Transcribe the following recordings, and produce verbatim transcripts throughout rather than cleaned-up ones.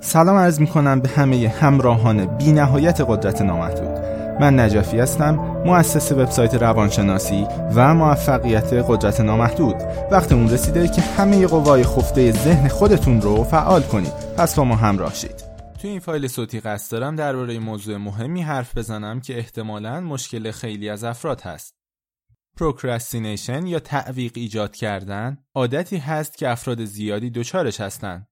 سلام عرض می‌کنم به همه همراهان بی‌نهایت قدرت نامحدود. من نجفی هستم، مؤسس وبسایت روانشناسی و موفقیت قدرت نامحدود. وقت اون رسیده که همه قوای خفته ذهن خودتون رو فعال کنید. پس با ما همراه شید. توی این فایل صوتی قصد دارم درباره موضوع مهمی حرف بزنم که احتمالاً مشکل خیلی از افراد هست. پروکراستینیشن یا تعویق ایجاد کردن عادتی هست که افراد زیادی دچارش هستند.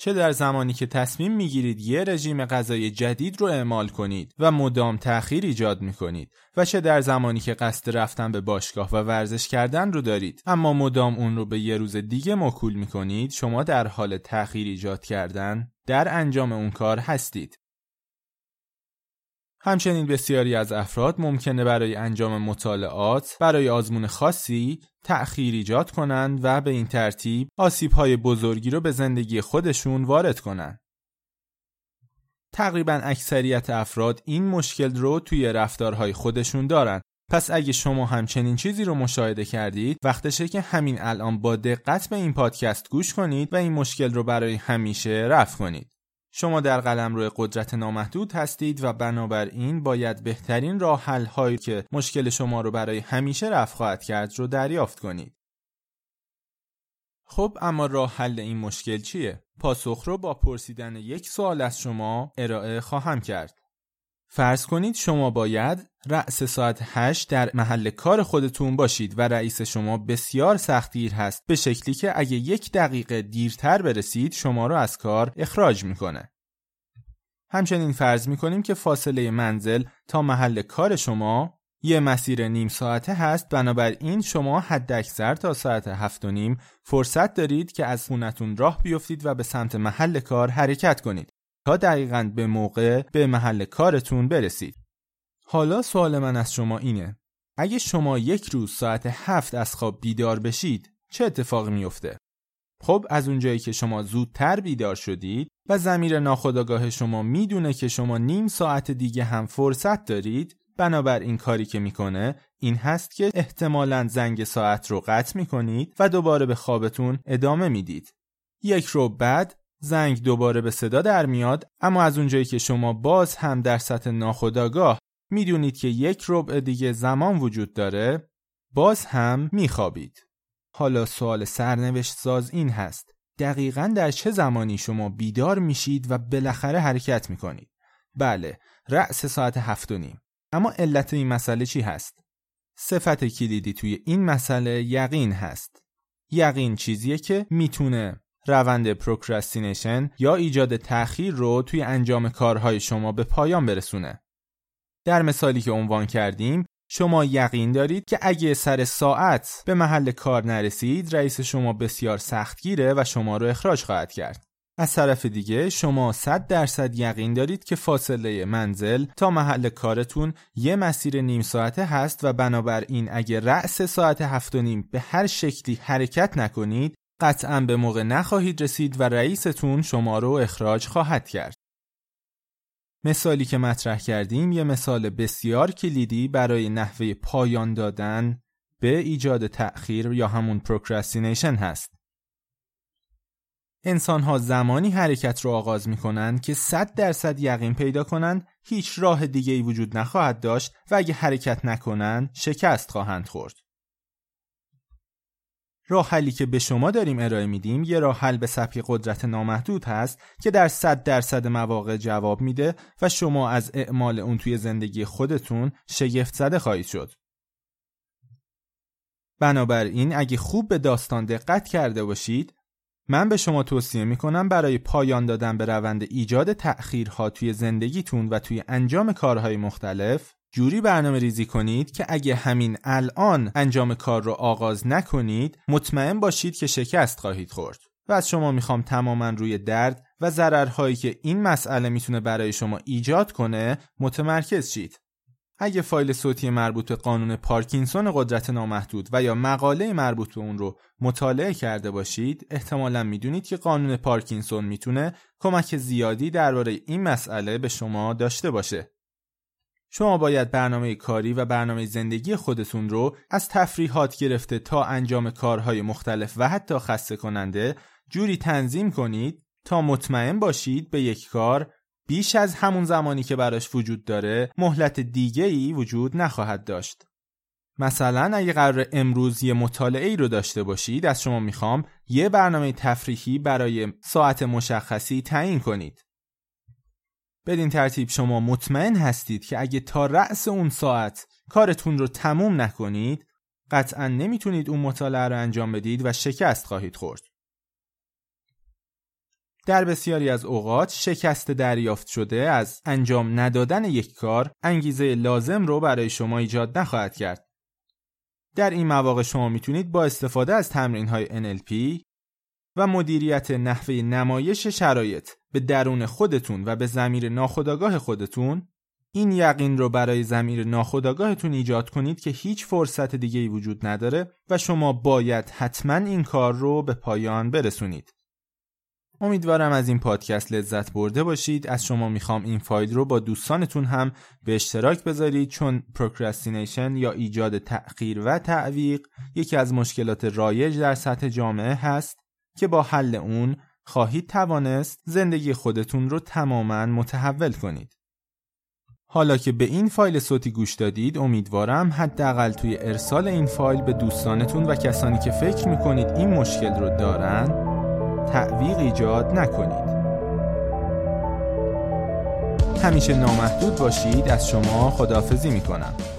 چه در زمانی که تصمیم میگیرید یه رژیم غذایی جدید رو اعمال کنید و مدام تأخیر ایجاد میکنید و چه در زمانی که قصد رفتن به باشگاه و ورزش کردن رو دارید اما مدام اون رو به یه روز دیگه موکول میکنید، شما در حال تأخیر ایجاد کردن در انجام اون کار هستید. همچنین بسیاری از افراد ممکنه برای انجام مطالعات برای آزمون خاصی تأخیر ایجاد کنند و به این ترتیب آسیب‌های بزرگی رو به زندگی خودشون وارد کنند. تقریباً اکثریت افراد این مشکل رو توی رفتارهای خودشون دارن. پس اگه شما همچنین چیزی رو مشاهده کردید، وقتشه که همین الان با دقت به این پادکست گوش کنید و این مشکل رو برای همیشه رفع کنید. شما در قلمرو قدرت نامحدود هستید و بنابراین باید بهترین راه حل هایی که مشکل شما رو برای همیشه رفع خواهد کرد رو دریافت کنید. خب اما راه حل این مشکل چیه؟ پاسخ رو با پرسیدن یک سوال از شما ارائه خواهم کرد. فرض کنید شما باید رأس ساعت هشت در محل کار خودتون باشید و رئیس شما بسیار سختگیر هست، به شکلی که اگه یک دقیقه دیرتر برسید شما رو از کار اخراج میکنه. همچنین فرض میکنیم که فاصله منزل تا محل کار شما یه مسیر نیم ساعته هست، بنابراین شما حد اکثر تا ساعت هفت و نیم فرصت دارید که از خونتون راه بیفتید و به سمت محل کار حرکت کنید تا دقیقاً به موقع به محل کارتون برسید. حالا سوال من از شما اینه: اگه شما یک روز ساعت هفت از خواب بیدار بشید چه اتفاقی میفته؟ خب از اونجایی که شما زودتر بیدار شدید و ضمیر ناخودآگاه شما میدونه که شما نیم ساعت دیگه هم فرصت دارید، بنابراین کاری که میکنه این هست که احتمالاً زنگ ساعت رو قطع میکنید و دوباره به خوابتون ادامه میدید. یک رو بعد زنگ دوباره به صدا در میاد، اما از اونجایی که شما باز هم در سطح ناخودآگاه میدونید که یک ربع دیگه زمان وجود داره، باز هم میخوابید. حالا سوال سرنوشت ساز این هست: دقیقاً در چه زمانی شما بیدار میشید و بالاخره حرکت میکنید؟ بله، رأس ساعت هفت و نیم. اما علت این مسئله چی هست؟ صفت کلیدی توی این مسئله یقین هست. یقین چیزیه که میتونه روند پروکراستینیشن یا ایجاد تأخیر رو توی انجام کارهای شما به پایان برسونه. در مثالی که عنوان کردیم، شما یقین دارید که اگه سر ساعت به محل کار نرسید، رئیس شما بسیار سختگیره و شما رو اخراج خواهد کرد. از طرف دیگه شما صد درصد یقین دارید که فاصله منزل تا محل کارتون یه مسیر نیم ساعته هست و بنابراین اگه رأس ساعت هفت و نیم به هر شکلی حرکت نکنید، قطعاً به موقع نخواهید رسید و رئیستون شما رو اخراج خواهد کرد. مثالی که مطرح کردیم یه مثال بسیار کلیدی برای نحوه پایان دادن به ایجاد تأخیر یا همون پروکراستینیشن هست. انسان‌ها زمانی حرکت رو آغاز می‌کنن که صد درصد یقین پیدا کنن هیچ راه دیگه‌ای وجود نخواهد داشت و اگه حرکت نکنن شکست خواهند خورد. راه حلی که به شما داریم ارائه میدیم یه راه حل به سبک قدرت نامحدود هست که در صد درصد مواقع جواب میده و شما از اعمال اون توی زندگی خودتون شگفت زده خواهید شد. بنابراین اگه خوب به داستان دقت کرده باشید، من به شما توصیه میکنم برای پایان دادن به روند ایجاد تأخیرها توی زندگیتون و توی انجام کارهای مختلف جوری برنامه ریزی کنید که اگه همین الان انجام کار رو آغاز نکنید، مطمئن باشید که شکست خواهید خورد. و از شما میخوام تماما روی درد و ضررهایی که این مسئله میتونه برای شما ایجاد کنه متمرکز شید. اگه فایل صوتی مربوط به قانون پارکینسون قدرت نامحدود و یا مقاله مربوط به اون رو مطالعه کرده باشید، احتمالاً میدونید که قانون پارکینسون میتونه کمک زیادی درباره این مسئله به شما داشته باشه. شما باید برنامه کاری و برنامه زندگی خودتون رو از تفریحات گرفته تا انجام کارهای مختلف و حتی خسته کننده جوری تنظیم کنید تا مطمئن باشید به یک کار بیش از همون زمانی که براش وجود داره مهلت دیگه‌ای وجود نخواهد داشت. مثلا اگه قرار امروز یه مطالعه‌ای رو داشته باشید، از شما میخوام یه برنامه تفریحی برای ساعت مشخصی تعیین کنید. بدین ترتیب شما مطمئن هستید که اگه تا رأس اون ساعت کارتون رو تموم نکنید، قطعاً نمیتونید اون مطالعه رو انجام بدید و شکست خواهید خورد. در بسیاری از اوقات شکست دریافت شده از انجام ندادن یک کار انگیزه لازم رو برای شما ایجاد نخواهد کرد. در این مواقع شما میتونید با استفاده از تمرین‌های ان ال پی و مدیریت نحوه نمایش شرایط به درون خودتون و به ضمیر ناخودآگاه خودتون این یقین رو برای ضمیر ناخودآگاهتون ایجاد کنید که هیچ فرصت دیگه‌ای وجود نداره و شما باید حتماً این کار رو به پایان برسونید. امیدوارم از این پادکست لذت برده باشید. از شما میخوام این فایل رو با دوستانتون هم به اشتراک بذارید، چون پروکراستینیشن یا ایجاد تأخیر و تعویق یکی از مشکلات رایج در سطح جامعه هست که با حل اون خواهید توانست زندگی خودتون رو تماماً متحول کنید. حالا که به این فایل صوتی گوش دادید، امیدوارم حداقل توی ارسال این فایل به دوستانتون و کسانی که فکر میکنید این مشکل رو دارن تعویق ایجاد نکنید. همیشه نامحدود باشید. از شما خداحافظی میکنم.